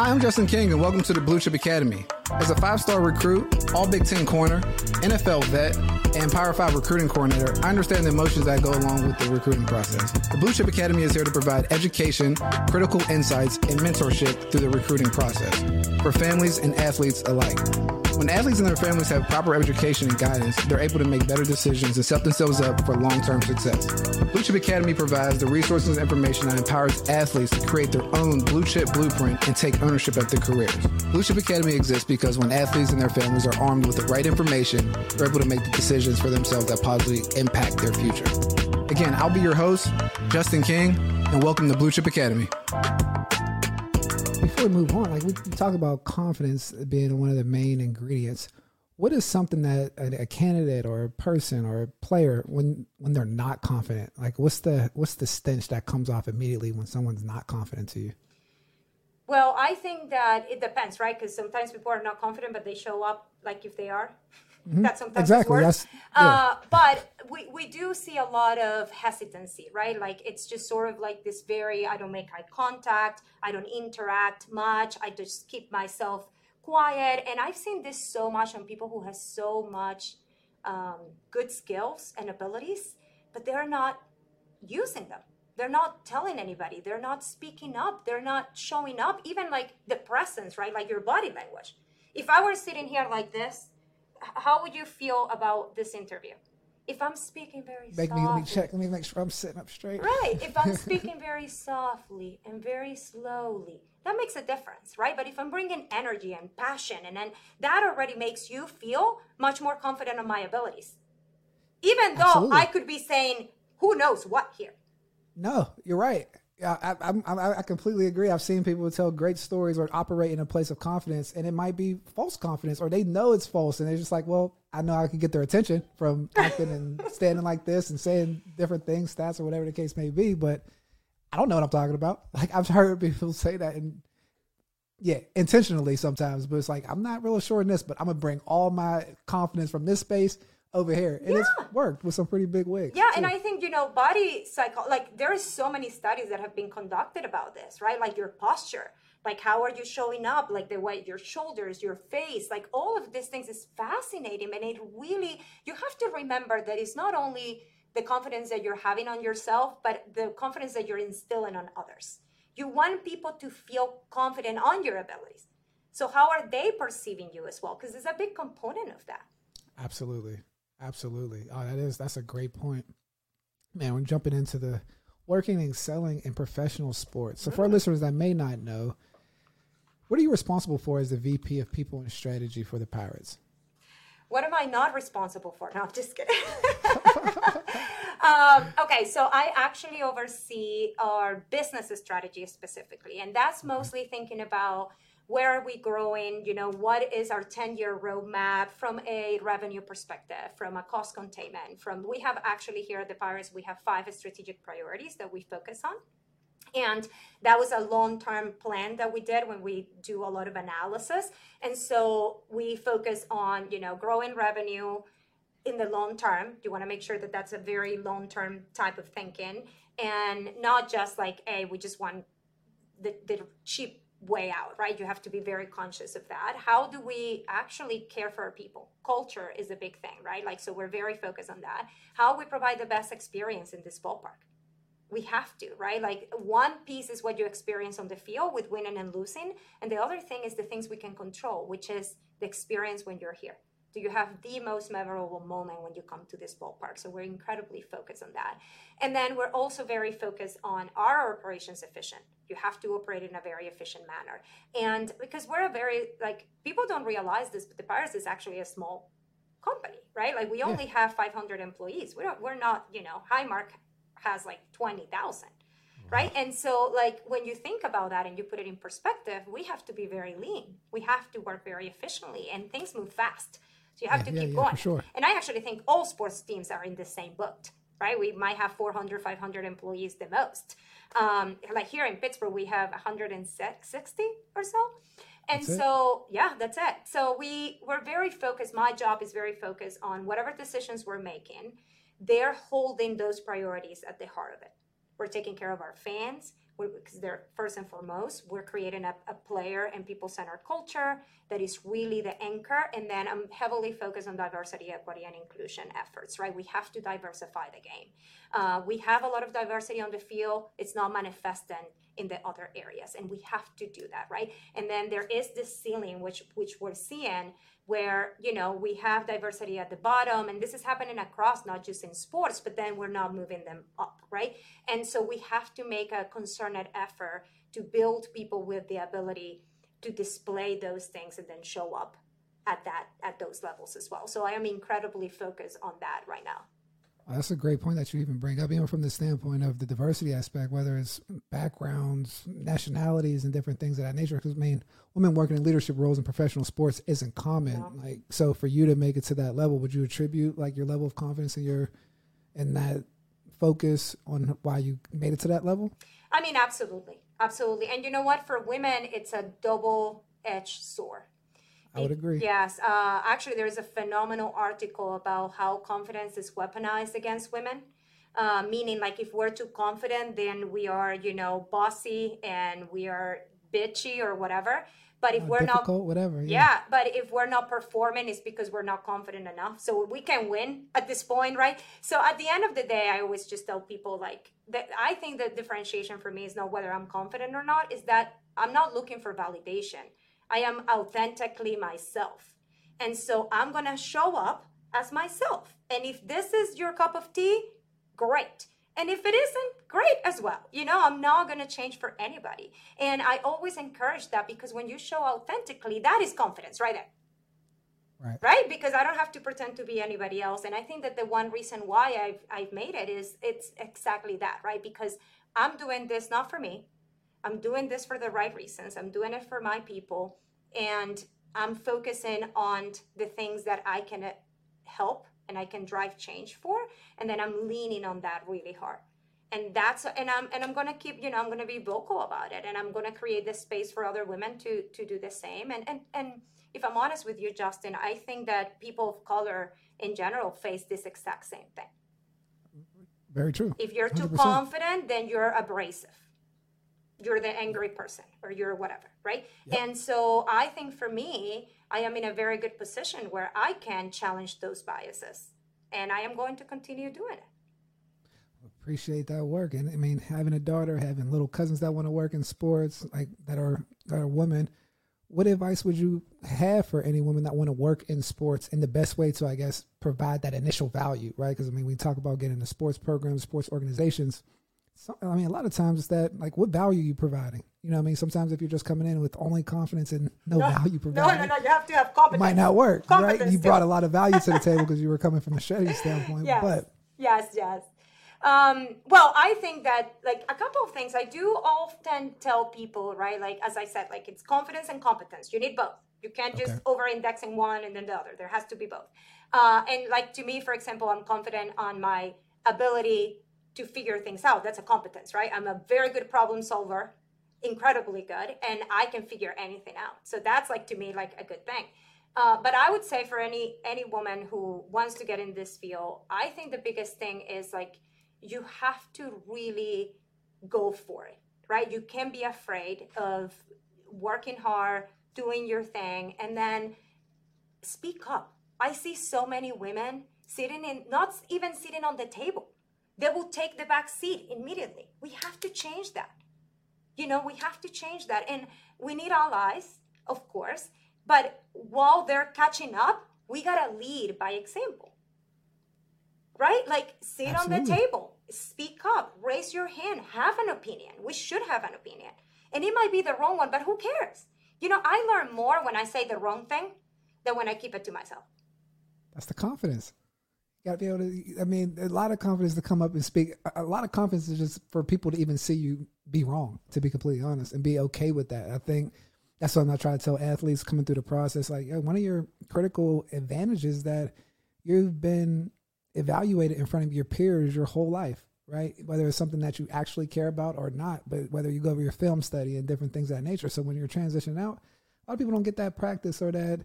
Hi, I'm Justin King, and welcome to the Blue Chip Academy. As a five-star recruit, all Big Ten corner, NFL vet, and Power 5 recruiting coordinator, I understand the emotions that go along with the recruiting process. The Blue Chip Academy is here to provide education, critical insights, and mentorship through the recruiting process for families and athletes alike. When athletes and their families have proper education and guidance, they're able to make better decisions and set themselves up for long-term success. Blue Chip Academy provides the resources and information that empowers athletes to create their own Blue Chip blueprint and take ownership of their careers. Blue Chip Academy exists because when athletes and their families are armed with the right information, they're able to make the decisions for themselves that positively impact their future. Again, I'll be your host, Justin King, and welcome to Blue Chip Academy. Before we move on, like we talk about confidence being one of the main ingredients. What is something that a candidate or a person or a player, when they're not confident, like what's the stench that comes off immediately when someone's not confident to you? Well, I think that it depends, right? Because sometimes people are not confident, but they show up like if they are. Mm-hmm. That sometimes exactly. Works. Yeah. But we do see a lot of hesitancy, right? Like it's just sort of like this very, I don't make eye contact. I don't interact much. I just keep myself quiet. And I've seen this so much on people who have so much good skills and abilities, but they're not using them. They're not telling anybody. They're not speaking up. They're not showing up. Even like the presence, right? Like your body language. If I were sitting here like this, how would you feel about this interview? If I'm speaking very softly. Let me make sure I'm sitting up straight. Right. If I'm speaking very softly and very slowly, that makes a difference, right? But if I'm bringing energy and passion, and then that already makes you feel much more confident on my abilities. Even though absolutely. I could be saying, who knows what here? No, you're right. I completely agree. I've seen people tell great stories or operate in a place of confidence, and it might be false confidence, or they know it's false, and they're just like, well, I know I can get their attention from acting and standing like this and saying different things, stats or whatever the case may be, but I don't know what I'm talking about. Like, I've heard people say that, and yeah, intentionally sometimes, but it's like, I'm not really sure in this, but I'm going to bring all my confidence from this space over here. And yeah. It's worked with some pretty big wigs. Yeah, too. And I think, body psychology, like there are so many studies that have been conducted about this, right? Like your posture, like how are you showing up? Like the way your shoulders, your face, like all of these things is fascinating. And it really, you have to remember that it's not only the confidence that you're having on yourself, but the confidence that you're instilling on others. You want people to feel confident on your abilities. So how are they perceiving you as well? Because there's a big component of that. Absolutely. Absolutely. Oh, that's a great point, man. We're jumping into the working and selling in professional sports. So for our listeners that may not know, what are you responsible for as the VP of people and strategy for the Pirates? What am I not responsible for? No, I'm just kidding. Okay. So I actually oversee our business strategy specifically, and that's mostly thinking about where are we growing? What is our 10-year roadmap from a revenue perspective, from a cost containment, we have actually here at the Pirates, we have 5 strategic priorities that we focus on. And that was a long-term plan that we did when we do a lot of analysis. And so we focus on, growing revenue in the long term. You want to make sure that that's a very long-term type of thinking and not just like, hey, we just want the cheap way out, right? You have to be very conscious of that. How do we actually care for our people? Culture is a big thing, right? Like, so we're very focused on that. How we provide the best experience in this ballpark. We have to, right? Like one piece is what you experience on the field with winning and losing. And the other thing is the things we can control, which is the experience when you're here. Do you have the most memorable moment when you come to this ballpark? So we're incredibly focused on that. And then we're also very focused on our operations efficient. You have to operate in a very efficient manner. And because we're a very, like, people don't realize this, but the Pirates is actually a small company, right? Like we only have 500 employees. We're not, Highmark has like 20,000, right? And so like when you think about that and you put it in perspective, we have to be very lean. We have to work very efficiently and things move fast. So you have to keep going. Sure. And I actually think all sports teams are in the same boat, right? We might have 400, 500 employees the most. Like here in Pittsburgh, we have 160 or so. And that's it. So we're very focused. My job is very focused on whatever decisions we're making. They're holding those priorities at the heart of it. We're taking care of our fans. because they're first and foremost, we're creating a player and people-centered culture that is really the anchor. And then I'm heavily focused on diversity, equity, and inclusion efforts, right? We have to diversify the game. We have a lot of diversity on the field. It's not manifesting in the other areas, and we have to do that, right? And then there is this ceiling, which we're seeing, where, you know, we have diversity at the bottom, and this is happening across, not just in sports, but then we're not moving them up, right? And so we have to make a concerted effort to build people with the ability to display those things and then show up at those levels as well. So I am incredibly focused on that right now. That's a great point that you even bring up, even from the standpoint of the diversity aspect, whether it's backgrounds, nationalities, and different things of that nature. Because, I mean, women working in leadership roles in professional sports isn't common. Yeah. Like, so for you to make it to that level, would you attribute like your level of confidence in your, in that focus on why you made it to that level? I mean, absolutely. Absolutely. And you know what? For women, it's a double-edged sword. I would agree. Yes. Actually, there is a phenomenal article about how confidence is weaponized against women, meaning like if we're too confident, then we are, you know, bossy and we are bitchy or whatever. But if we're not, whatever, yeah. But if we're not performing, it's because we're not confident enough. So we can win at this point, right? So at the end of the day, I always just tell people like that. I think the differentiation for me is not whether I'm confident or not, is that I'm not looking for validation. I am authentically myself. And so I'm going to show up as myself. And if this is your cup of tea, great. And if it isn't, great as well. You know, I'm not going to change for anybody. And I always encourage that, because when you show authentically, that is confidence right there. Right? Because I don't have to pretend to be anybody else. And I think that the one reason why I've made it is it's exactly that, right? Because I'm doing this not for me. I'm doing this for the right reasons. I'm doing it for my people. And I'm focusing on the things that I can help and I can drive change for. And then I'm leaning on that really hard. And that's, and I'm going to keep, you know, I'm going to be vocal about it, and I'm going to create this space for other women to do the same. And if I'm honest with you, Justin, I think that people of color in general face this exact same thing. Very true. If you're too 100%. Confident, then you're abrasive. You're the angry person, or you're whatever, right? Yep. And so I think for me, I am in a very good position where I can challenge those biases, and I am going to continue doing it. Appreciate that work. And I mean, having a daughter, having little cousins that want to work in sports, like that are women, what advice would you have for any women that want to work in sports in the best way to, I guess, provide that initial value, right? Because I mean, we talk about getting into sports programs, sports organizations. So, I mean, a lot of times it's that, like, what value are you providing? You know what I mean? Sometimes if you're just coming in with only confidence and no value provided, no, you have to have confidence. It might not work, confidence, right? You brought a lot of value to the table because you were coming from a strategy standpoint. Yes. But yes. Well, I think that, like, a couple of things I do often tell people, right? Like, as I said, like, it's confidence and competence. You need both. You can't just over-index in one and then the other. There has to be both. And, like, to me, for example, I'm confident on my ability to figure things out. That's a competence, right? I'm a very good problem solver, incredibly good, and I can figure anything out. So that's, like, to me, like, a good thing. But I would say for any woman who wants to get in this field, I think the biggest thing is, like, you have to really go for it, right? You can't be afraid of working hard, doing your thing, and then speak up. I see so many women not even sitting on the table. They will take the back seat immediately. We have to change that. You know, we have to change that. And we need allies, of course. But while they're catching up, we got to lead by example. Right? Like, sit on the table, speak up, raise your hand, have an opinion. We should have an opinion. And it might be the wrong one, but who cares? You know, I learn more when I say the wrong thing than when I keep it to myself. That's the confidence. Got to be able to, I mean, a lot of confidence to come up and speak. A lot of confidence is just for people to even see you be wrong, to be completely honest, and be okay with that. I think that's what I'm not trying to tell athletes coming through the process. Like, one of your critical advantages that you've been evaluated in front of your peers your whole life, right? Whether it's something that you actually care about or not, but whether you go over your film study and different things of that nature. So when you're transitioning out, a lot of people don't get that practice or that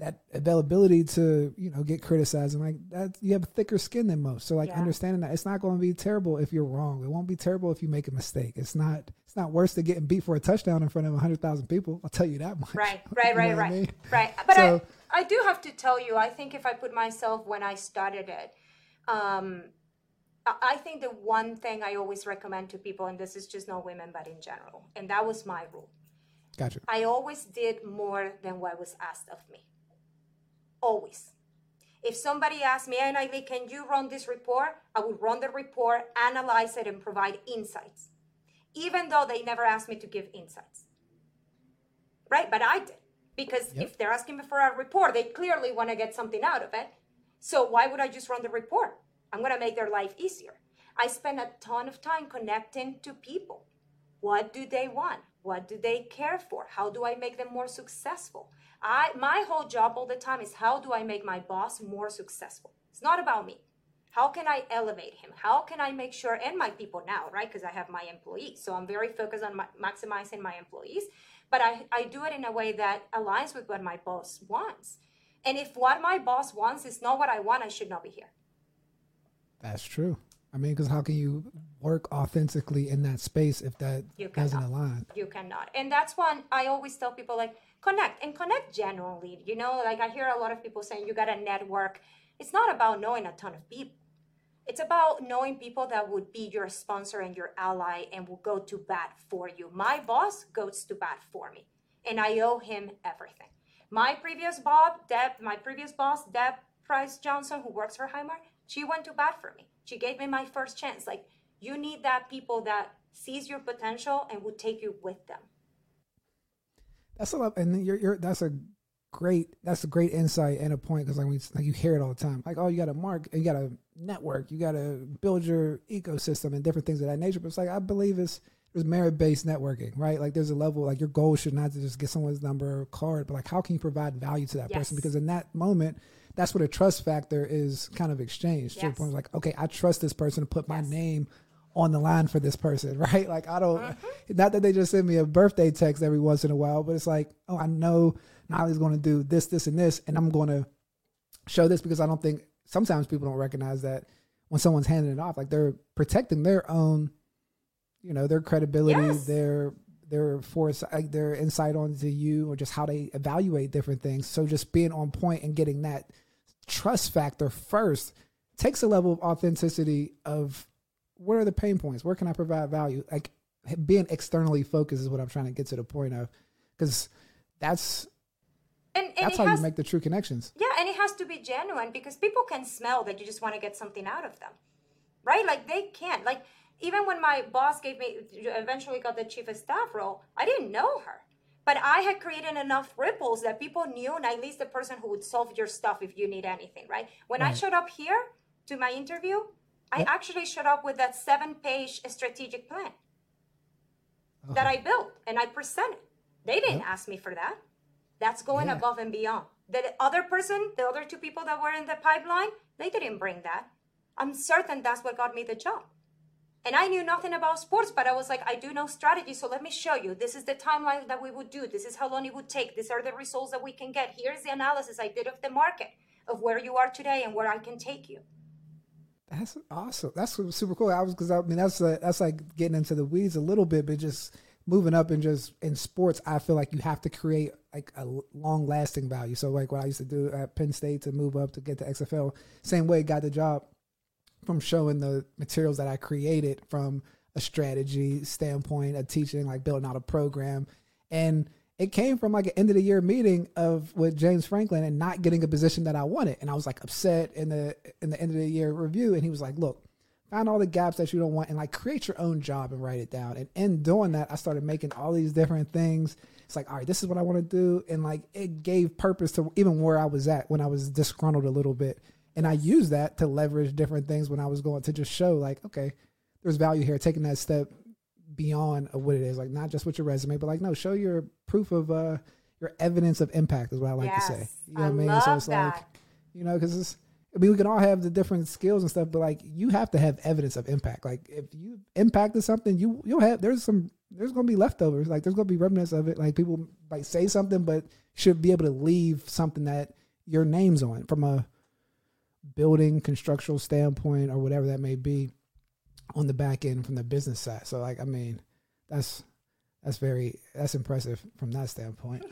that availability to, you know, get criticized. And like that, you have a thicker skin than most. So like understanding that it's not going to be terrible if you're wrong. It won't be terrible if you make a mistake. It's not worse than getting beat for a touchdown in front of 100,000 people. I'll tell you that much. Right. I mean? Right. But so, I do have to tell you, I think if I put myself when I started it, I think the one thing I always recommend to people, and this is just not women, but in general, and that was my rule. Gotcha. I always did more than what was asked of me. Always. If somebody asked me, hey, Nayli, can you run this report? I would run the report, analyze it, and provide insights, even though they never asked me to give insights. Right? But I did. Because if they're asking me for a report, they clearly want to get something out of it. So why would I just run the report? I'm going to make their life easier. I spend a ton of time connecting to people. What do they want? What do they care for? How do I make them more successful? My whole job all the time is how do I make my boss more successful? It's not about me. How can I elevate him? How can I make sure, and my people now, right? Because I have my employees. So I'm very focused on maximizing my employees. But I do it in a way that aligns with what my boss wants. And if what my boss wants is not what I want, I should not be here. That's true. I mean, because how can you work authentically in that space if that doesn't align? You cannot. And that's one I always tell people, like, connect generally. You know, like I hear a lot of people saying you got to network. It's not about knowing a ton of people. It's about knowing people that would be your sponsor and your ally and will go to bat for you. My boss goes to bat for me, and I owe him everything. My previous boss, Deb Price-Johnson, who works for Highmark, she went to bat for me. She gave me my first chance. Like, you need that people that sees your potential and will take you with them. That's a lot, and that's a great insight and a point, because like you hear it all the time. Like, oh, you got to mark, you got to network, you got to build your ecosystem and different things of that nature. But it's like, I believe there's merit-based networking, right? Like there's a level, like your goal should not just get someone's number or card, but like how can you provide value to that person? Because in that moment, that's where the trust factor is kind of exchanged. To the point of like, okay, I trust this person to put my name on the line for this person, right? Like I don't, not that they just send me a birthday text every once in a while, but it's like, oh, I know Nayli's going to do this, this, and this, and I'm going to show this, because I don't think, sometimes people don't recognize that when someone's handing it off, like they're protecting their own, you know, their credibility, their foresight, their insight onto you, or just how they evaluate different things. So just being on point and getting that trust factor first takes a level of authenticity of what are the pain points? Where can I provide value? Like being externally focused is what I'm trying to get to the point of, because that's how you make the true connections. Yeah, and it has to be genuine, because people can smell that you just want to get something out of them, right? Like they can't. Like even when my boss eventually got the chief of staff role, I didn't know her, but I had created enough ripples that people knew, and at least the person who would solve your stuff if you need anything, right? When I showed up here to my interview, I actually showed up with that 7-page strategic plan that I built and I presented. They didn't ask me for that. That's going above and beyond. The other two people that were in the pipeline, they didn't bring that. I'm certain that's what got me the job. And I knew nothing about sports, but I was like, I do know strategy, so let me show you. This is the timeline that we would do. This is how long it would take. These are the results that we can get. Here's the analysis I did of the market, of where you are today and where I can take you. That's awesome. That's super cool. That's like getting into the weeds a little bit, but just moving up and just in sports, I feel like you have to create like a long lasting value. So like what I used to do at Penn State to move up to get to XFL, same way, got the job from showing the materials that I created from a strategy standpoint, a teaching, like building out a program. And it came from like an end of the year meeting with James Franklin and not getting a position that I wanted. And I was like upset in the end of the year review. And he was like, look, find all the gaps that you don't want and like create your own job and write it down. And in doing that, I started making all these different things. It's like, all right, this is what I want to do. And like, it gave purpose to even where I was at when I was disgruntled a little bit. And I used that to leverage different things when I was going to just show like, okay, there's value here, taking that step beyond what it is, like not just with your resume, but like, no, show your proof of your evidence of impact is what I like to say. You know what I mean? So it's that. Like, you know, because I mean, we can all have the different skills and stuff, but like you have to have evidence of impact. Like if you impacted something, you'll have, there's some there's going to be leftovers. Like, there's going to be remnants of it. Like, people might say something, but should be able to leave something that your name's on from a building, constructional standpoint, or whatever that may be on the back end from the business side. So, like, I mean, that's impressive from that standpoint.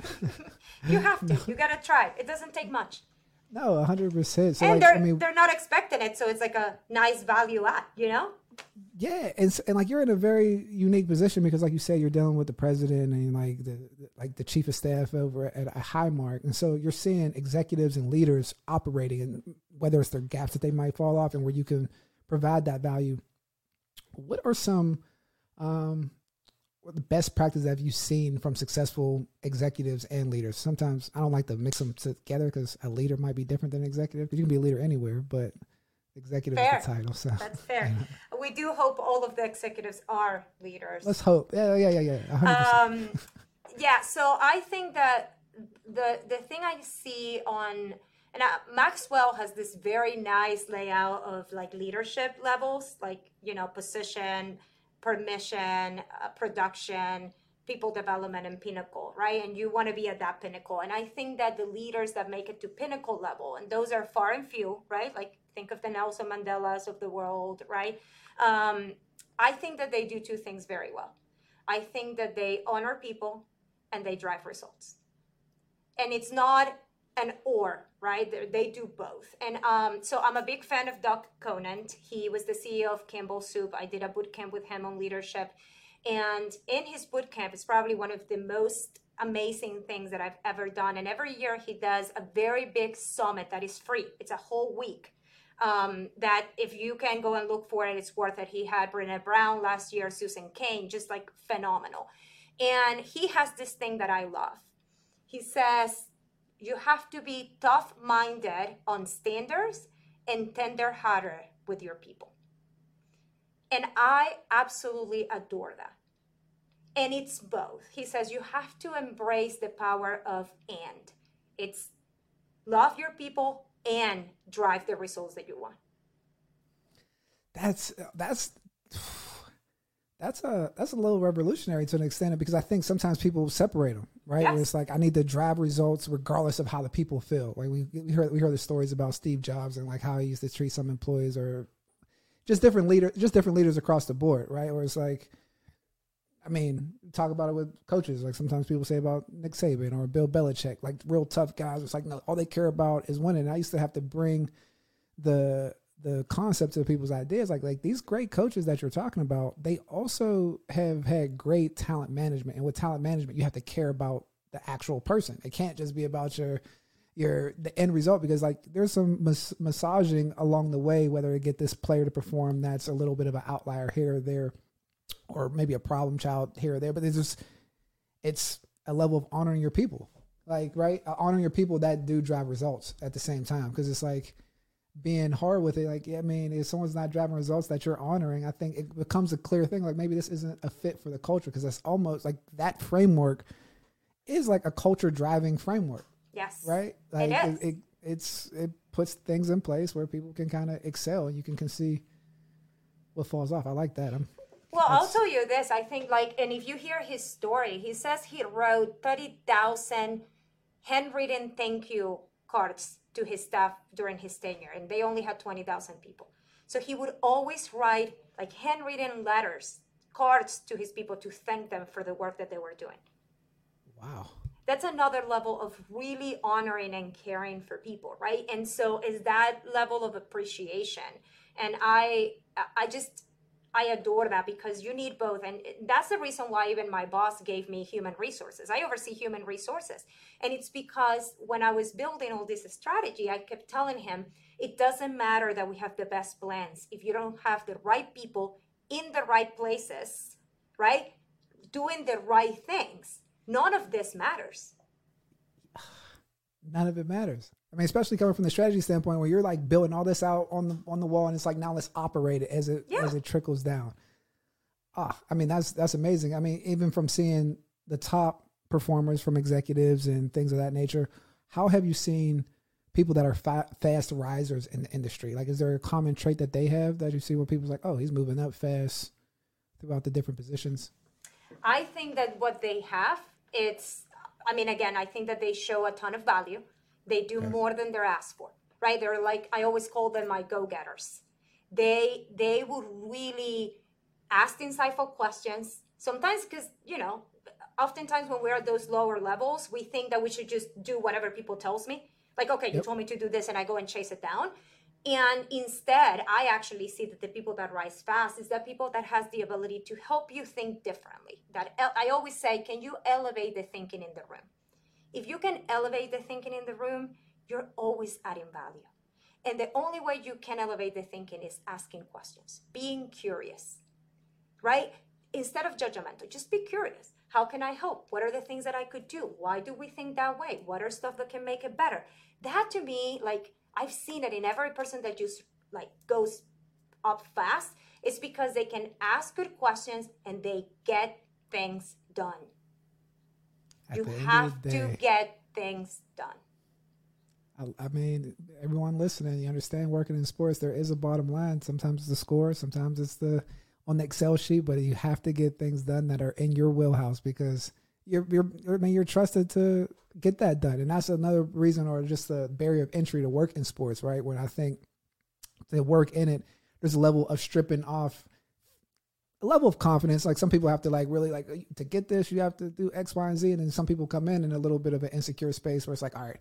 You have to. You got to try. It doesn't take much. No, 100%. So, and like, they're not expecting it, so it's like a nice value add, you know? Yeah, and like, you're in a very unique position because, like you said, you're dealing with the president and like the chief of staff over at Highmark, and so you're seeing executives and leaders operating, and whether it's their gaps that they might fall off, and where you can provide that value. What are some the best practices that you've seen from successful executives and leaders? Sometimes I don't like to mix them together because a leader might be different than an executive. You can be a leader anywhere, but executive fair. Is the title. So that's fair. We do hope all of the executives are leaders. Let's hope. Yeah. 100%. Yeah. So I think that the thing I see on, and Maxwell has this very nice layout of like leadership levels, like, you know, position, permission, production, people development, and pinnacle, right? And you want to be at that pinnacle. And I think that the leaders that make it to pinnacle level, and those are far and few, right? Like, think of the Nelson Mandelas of the world, right? I think that they do two things very well. I think that they honor people and they drive results. And it's not an or, right? They do both. And so I'm a big fan of Doc Conant. He was the CEO of Campbell Soup. I did a boot camp with him on leadership. And in his boot camp, it's probably one of the most amazing things that I've ever done. And every year he does a very big summit that is free. It's a whole week. That if you can go and look for it, it's worth it. He had Brené Brown last year, Susan Cain, just like phenomenal. And he has this thing that I love. He says, you have to be tough-minded on standards and tender-hearted with your people. And I absolutely adore that. And it's both. He says you have to embrace the power of and. It's love your people and drive the results that you want. That's a little revolutionary to an extent, because I think sometimes people separate them, right? Yes. Where it's like, I need to drive results regardless of how the people feel. Like we heard the stories about Steve Jobs and like how he used to treat some employees, or just different leaders across the board, right? Where it's like, I mean, talk about it with coaches. Like sometimes people say about Nick Saban or Bill Belichick, like real tough guys. It's like, no, all they care about is winning. And I used to have to bring the concept of people's ideas. Like these great coaches that you're talking about, they also have had great talent management. And with talent management, you have to care about the actual person. It can't just be about the end result, because like there's some massaging along the way, whether to get this player to perform that's a little bit of an outlier here or there, or maybe a problem child here or there, but it's a level of honoring your people. Like, right. Honoring your people that do drive results at the same time. Cause it's like being hard with it. Like, yeah, I mean, if someone's not driving results that you're honoring, I think it becomes a clear thing. Like maybe this isn't a fit for the culture. Cause that's almost like that framework is like a culture driving framework. Yes. Right. Like it puts things in place where people can kind of excel. You can see what falls off. I like that. Well, I'll tell you this, I think like, and if you hear his story, he says he wrote 30,000 handwritten thank you cards to his staff during his tenure, and they only had 20,000 people. So he would always write like handwritten letters, cards to his people to thank them for the work that they were doing. Wow. That's another level of really honoring and caring for people, right? And so is that level of appreciation. And I adore that, because you need both. And that's the reason why even my boss gave me human resources. I oversee human resources. And it's because when I was building all this strategy, I kept telling him, it doesn't matter that we have the best plans. If you don't have the right people in the right places, right, doing the right things, none of this matters. None of it matters. I mean, especially coming from the strategy standpoint, where you're like building all this out on the wall, and it's like, now let's operate it as it trickles down. I mean, that's amazing. I mean, even from seeing the top performers from executives and things of that nature, how have you seen people that are fast risers in the industry? Like, is there a common trait that they have that you see where people's like, oh, he's moving up fast throughout the different positions? I think that what they have, I think that they show a ton of value. They do more than they're asked for, right? They're like, I always call them my go-getters. They would really ask insightful questions. Sometimes because, oftentimes when we're at those lower levels, we think that we should just do whatever people tells me. Like, okay, you told me to do this, and I go and chase it down. And instead, I actually see that the people that rise fast is the people that has the ability to help you think differently. That I always say, can you elevate the thinking in the room? If you can elevate the thinking in the room, you're always adding value. And the only way you can elevate the thinking is asking questions, being curious, right? Instead of judgmental, just be curious. How can I help? What are the things that I could do? Why do we think that way? What are stuff that can make it better? That to me, like, I've seen it in every person that just like goes up fast. It's because they can ask good questions and they get things done. You have to get things done. I mean, everyone listening, you understand working in sports, there is a bottom line. Sometimes it's the score, sometimes it's on the Excel sheet, but you have to get things done that are in your wheelhouse because you're trusted to get that done. And that's another reason, or just the barrier of entry to work in sports, right? When I think the work in it, there's a level of stripping off, a level of confidence. Like some people have to really to get this, you have to do X, Y, and Z. And then some people come in a little bit of an insecure space where it's like, all right,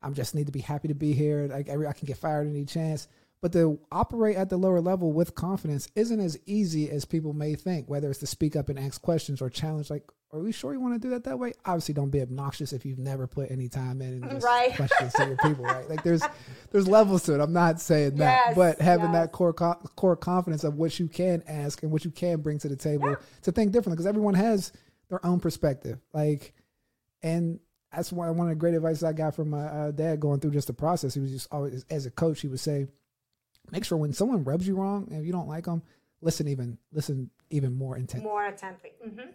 I just need to be happy to be here. Like I can get fired any chance. But to operate at the lower level with confidence isn't as easy as people may think, whether it's to speak up and ask questions or challenge, like, are we sure you want to do that way? Obviously, don't be obnoxious if you've never put any time in and just questions to your people, right? Like there's levels to it. I'm not saying that, but having that core confidence of what you can ask and what you can bring to the table to think differently, because everyone has their own perspective. That's one of the great advice I got from my dad going through just the process. He was just always, as a coach, he would say, make sure when someone rubs you wrong and if you don't like them, listen even more intently.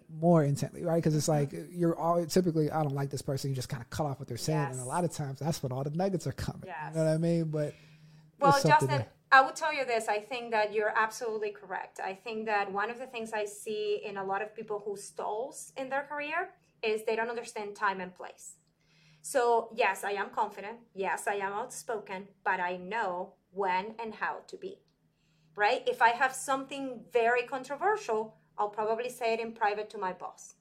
More intently, right? Because it's like you're always typically, I don't like this person. You just kind of cut off what they're saying. And a lot of times that's when all the nuggets are coming. You know what I mean? But Justin, I will tell you this. I think that you're absolutely correct. I think that one of the things I see in a lot of people who stalls in their career is they don't understand time and place. So yes, I am confident. Yes, I am outspoken, but I know when and how to be, right? If I have something very controversial, I'll probably say it in private to my boss.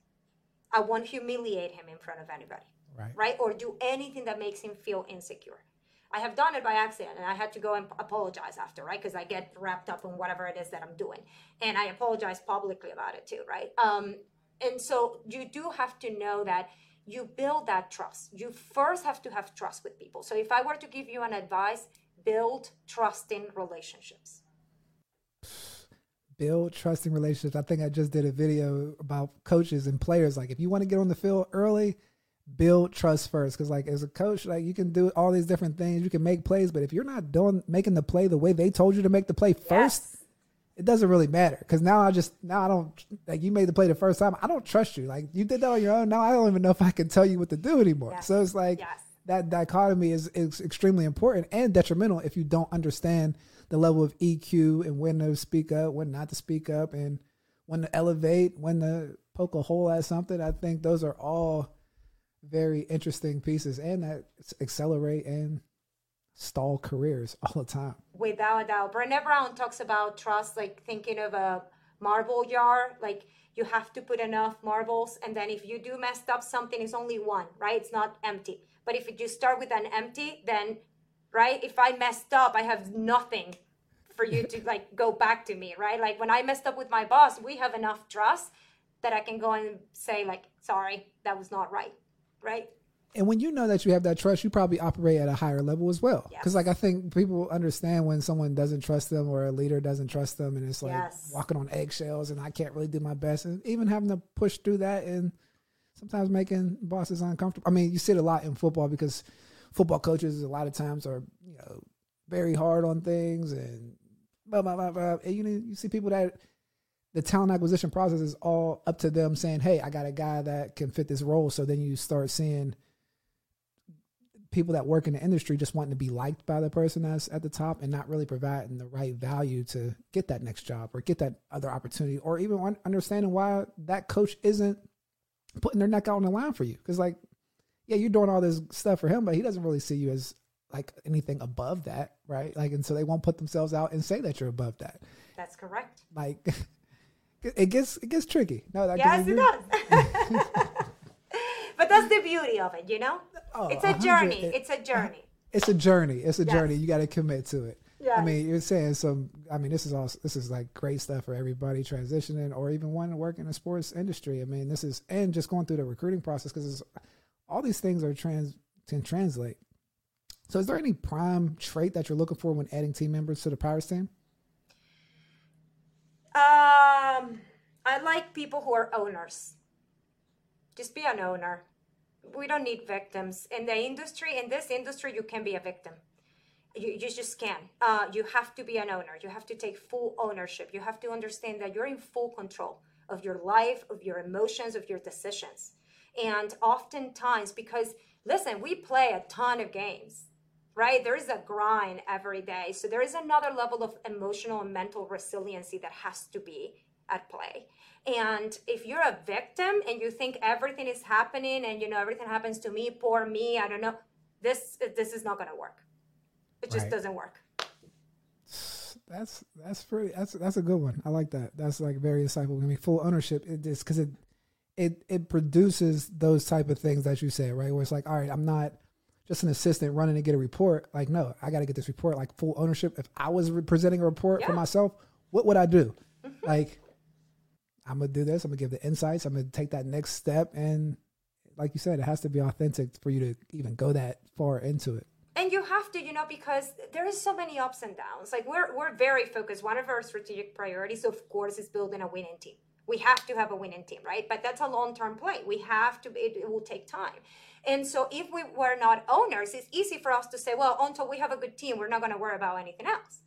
I won't humiliate him in front of anybody, right? Or do anything that makes him feel insecure. I have done it by accident and I had to go and apologize after, right? Because I get wrapped up in whatever it is that I'm doing. And I apologize publicly about it too, right? And so you do have to know that you build that trust. You first have to have trust with people. So if I were to give you an advice, build trusting relationships. I think I just did a video about coaches and players. Like if you want to get on the field early, build trust first. Cause like as a coach, like you can do all these different things. You can make plays, but if you're not making the play the way they told you to make the play first, it doesn't really matter. Cause now I don't, like you made the play the first time. I don't trust you. Like you did that on your own. Now I don't even know if I can tell you what to do anymore. Yes. So it's like, that dichotomy is extremely important and detrimental if you don't understand the level of EQ and when to speak up, when not to speak up, and when to elevate, when to poke a hole at something. I think those are all very interesting pieces and that accelerate and stall careers all the time. Without a doubt. Brené Brown talks about trust, like thinking of a marble jar, like you have to put enough marbles. And then if you do mess up something, it's only one, right? It's not empty. But if you start with an empty, then, right, if I messed up, I have nothing for you to, like, go back to me, right? Like, when I messed up with my boss, we have enough trust that I can go and say, like, sorry, that was not right, right? And when you know that you have that trust, you probably operate at a higher level as well. Because, I think people understand when someone doesn't trust them or a leader doesn't trust them, and it's like walking on eggshells and I can't really do my best. And even having to push through that and sometimes making bosses uncomfortable. I mean, you see it a lot in football because football coaches a lot of times are, very hard on things and blah, blah, blah, blah. And you see people that the talent acquisition process is all up to them saying, hey, I got a guy that can fit this role. So then you start seeing people that work in the industry just wanting to be liked by the person that's at the top and not really providing the right value to get that next job or get that other opportunity, or even understanding why that coach isn't putting their neck out on the line for you. Because, like, yeah, you're doing all this stuff for him, but he doesn't really see you as like anything above that, right? Like, and so they won't put themselves out and say that you're above that. That's correct. Like, it gets tricky. No, that yes, it does. But that's the beauty of it, you know? Oh, It's a journey. You got to commit to it. Yes. I mean, you're saying some, I mean, this is like great stuff for everybody transitioning or even wanting to work in the sports industry. I mean, this is, and just going through the recruiting process, because all these things are can translate. So is there any prime trait that you're looking for when adding team members to the Pirates team? I like people who are owners. Just be an owner. We don't need victims in the industry. In this industry, you can be a victim. You just can. You have to be an owner. You have to take full ownership. You have to understand that you're in full control of your life, of your emotions, of your decisions. And oftentimes, because listen, we play a ton of games, right? There is a grind every day. So there is another level of emotional and mental resiliency that has to be at play. And if you're a victim and you think everything is happening and, you know, everything happens to me, poor me, I don't know, this is not going to work. It just doesn't work. That's a good one. I like that. That's like very insightful. I mean, full ownership, it is, because it produces those type of things that you said, right? Where it's like, all right, I'm not just an assistant running to get a report. Like, no, I got to get this report, like full ownership. If I was presenting a report for myself, what would I do? Mm-hmm. Like, I'm going to do this. I'm going to give the insights. I'm going to take that next step. And like you said, it has to be authentic for you to even go that far into it. And you have to, you know, because there is so many ups and downs. Like we're very focused. One of our strategic priorities, of course, is building a winning team. We have to have a winning team, right? But that's a long-term play. We have to, it will take time. And so if we were not owners, it's easy for us to say, well, until we have a good team, we're not going to worry about anything else.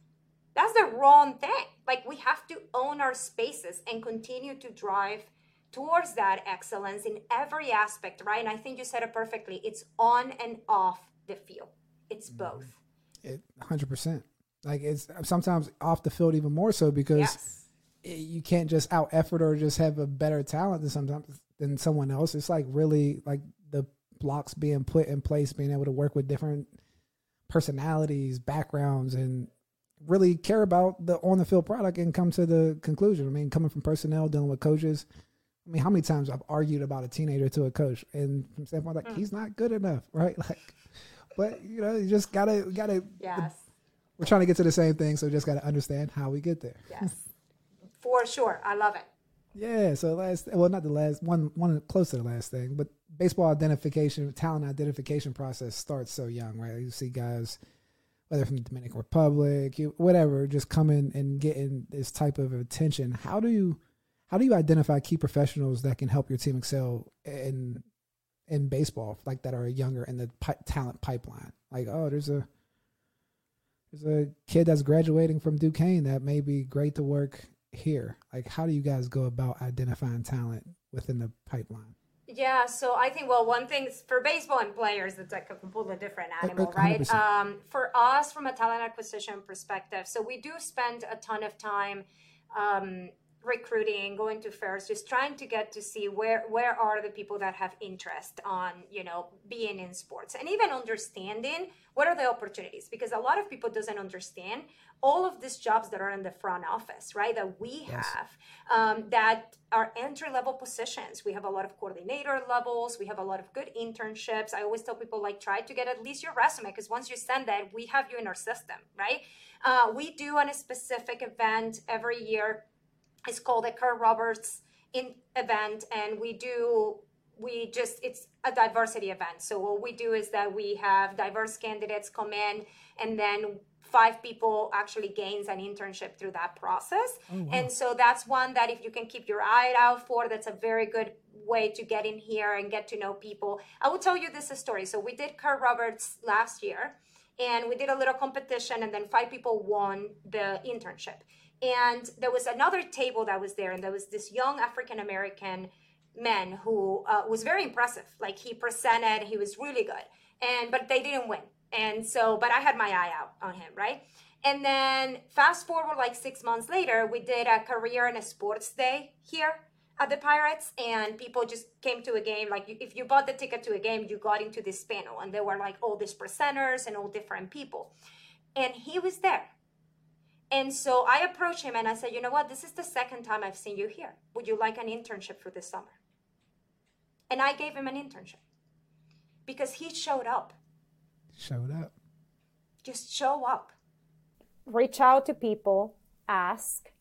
That's the wrong thing. Like, we have to own our spaces and continue to drive towards that excellence in every aspect, right? And I think you said it perfectly. It's on and off the field. It's both. 100%. Like, it's sometimes off the field even more so, because you can't just out effort or just have a better talent than someone else. It's like really like the blocks being put in place, being able to work with different personalities, backgrounds, and really care about the on the field product and come to the conclusion. I mean, coming from personnel, dealing with coaches, I mean, how many times I've argued about a teenager to a coach, and from standpoint like he's not good enough, right? Like, but you know, you just gotta. Yes. We're trying to get to the same thing, so just gotta understand how we get there. Yes, for sure. I love it. Yeah. So not the last one close to the last thing, but baseball talent identification process starts so young, right? You see guys, whether from the Dominican Republic, whatever, just coming and getting this type of attention. How do you identify key professionals that can help your team excel in baseball, like that are younger in the talent pipeline? Like, oh, there's a kid that's graduating from Duquesne that may be great to work here. Like, how do you guys go about identifying talent within the pipeline? Yeah, so I think, well, one thing for baseball and players, it's like a completely different animal, 100%. Right? For us, from a talent acquisition perspective, so we do spend a ton of time recruiting, going to fairs, just trying to get to see where are the people that have interest on, you know, being in sports, and even understanding what are the opportunities, because a lot of people doesn't understand all of these jobs that are in the front office, right, that we have, that are entry-level positions. We have a lot of coordinator levels. We have a lot of good internships. I always tell people, like, try to get at least your resume, because once you send that, we have you in our system, right? We do on a specific event every year. It's called the Kurt Roberts event, and it's a diversity event. So what we do is that we have diverse candidates come in, and then 5 people actually gains an internship through that process. Oh, wow. And so that's one that if you can keep your eye out for, that's a very good way to get in here and get to know people. I will tell you this a story. So we did Kurt Roberts last year, and we did a little competition, and then 5 people won the internship. And there was another table that was there, and there was this young African-American men who was very impressive. Like, he presented, he was really good, but they didn't win. And so, but I had my eye out on him, right? And then fast forward like 6 months later, we did a career and a sports day here at the Pirates, and people just came to a game. Like, if you bought the ticket to a game, you got into this panel, and there were like all these presenters and all different people. And he was there. And so I approached him and I said, you know what, this is the second time I've seen you here. Would you like an internship for this summer? And I gave him an internship because he showed up. Showed up. Just show up. Reach out to people, ask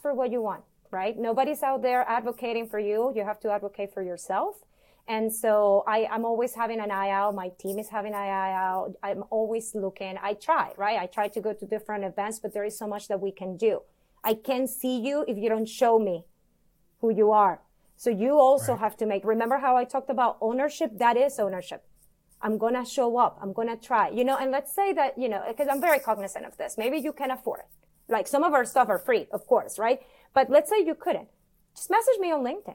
for what you want, right? Nobody's out there advocating for you. You have to advocate for yourself. And so I'm always having an eye out. My team is having an eye out. I'm always looking. I try, right? I try to go to different events, but there is so much that we can do. I can't see you if you don't show me who you are. So you also have to remember how I talked about ownership? That is ownership. I'm going to show up. I'm going to try, and let's say that, because I'm very cognizant of this. Maybe you can afford it. Like, some of our stuff are free, of course, right? But let's say you couldn't. Just message me on LinkedIn.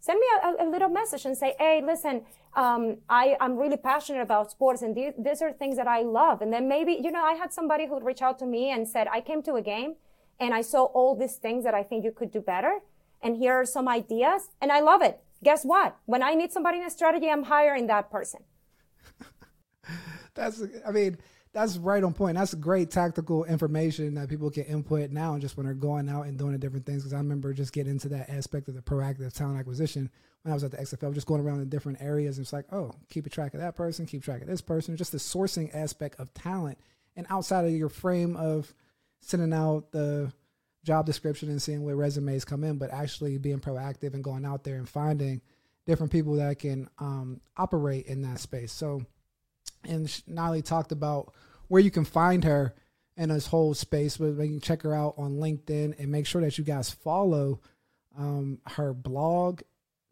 Send me a little message and say, hey, listen, I'm really passionate about sports, and these are things that I love. And then maybe, I had somebody who'd reach out to me and said, I came to a game and I saw all these things that I think you could do better. And here are some ideas. And I love it. Guess what? When I need somebody in a strategy, I'm hiring that person. That's right on point. That's great tactical information that people can input now, and just when they're going out and doing the different things. Because I remember just getting into that aspect of the proactive talent acquisition when I was at the XFL, just going around in different areas. And it's like, oh, keep a track of that person, keep track of this person, just the sourcing aspect of talent. And outside of your frame of sending out the job description and seeing where resumes come in, but actually being proactive and going out there and finding different people that can operate in that space. So, and Nayli talked about where you can find her in this whole space, but you can check her out on LinkedIn and make sure that you guys follow her blog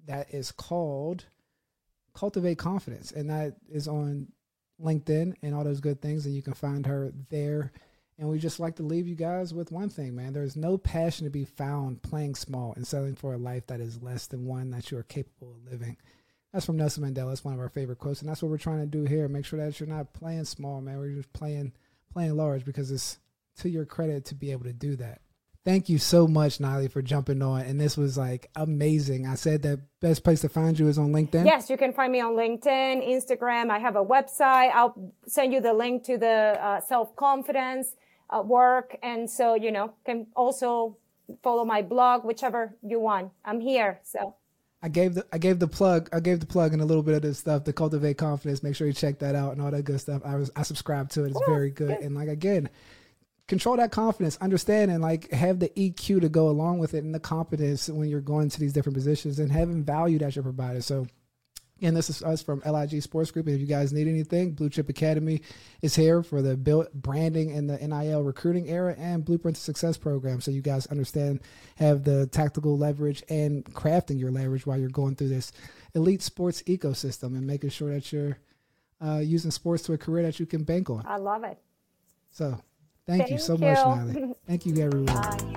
that is called Cultivate Confidence. And that is on LinkedIn and all those good things. And you can find her there. And we just like to leave you guys with one thing, man. There's no passion to be found playing small and settling for a life that is less than one that you are capable of living. That's from Nelson Mandela. That's one of our favorite quotes. And that's what we're trying to do here. Make sure that you're not playing small, man. We're just playing large, because it's to your credit to be able to do that. Thank you so much, Nayli, for jumping on. And this was like amazing. I said that best place to find you is on LinkedIn. Yes, you can find me on LinkedIn, Instagram. I have a website. I'll send you the link to the self-confidence work. And so, can also follow my blog, whichever you want. I'm here. So. I gave the plug and a little bit of this stuff to Cultivate Confidence. Make sure you check that out and all that good stuff. I subscribe to it. It's very good. And again, control that confidence, understand, and have the EQ to go along with it, and the competence when you're going to these different positions, and having value that you're provided. So, and this is us from LIG Sports Group. And if you guys need anything, Blue Chip Academy is here for the branding and the NIL recruiting era, and Blueprint to Success program. So you guys understand, have the tactical leverage and crafting your leverage while you're going through this elite sports ecosystem and making sure that you're using sports to a career that you can bank on. I love it. So thank you so much, Nayli. Thank you, everyone. Bye.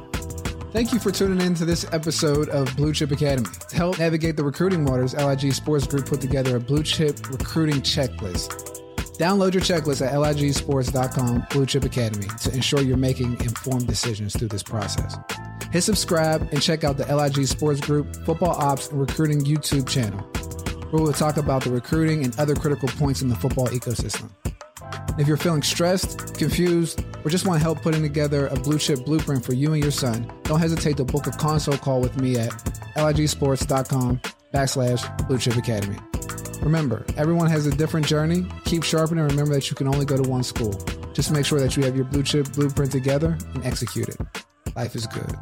Thank you for tuning in to this episode of Blue Chip Academy. To help navigate the recruiting waters, LIG Sports Group put together a Blue Chip recruiting checklist. Download your checklist at ligsports.com Blue Chip Academy to ensure you're making informed decisions through this process. Hit subscribe and check out the LIG Sports Group Football Ops and Recruiting YouTube channel, where we'll talk about the recruiting and other critical points in the football ecosystem. If you're feeling stressed, confused, or just want help putting together a blue chip blueprint for you and your son, don't hesitate to book a consult call with me at ligsports.com/Blue Chip Academy. Remember, everyone has a different journey. Keep sharpening, and remember that you can only go to one school. Just make sure that you have your blue chip blueprint together and execute it. Life is good.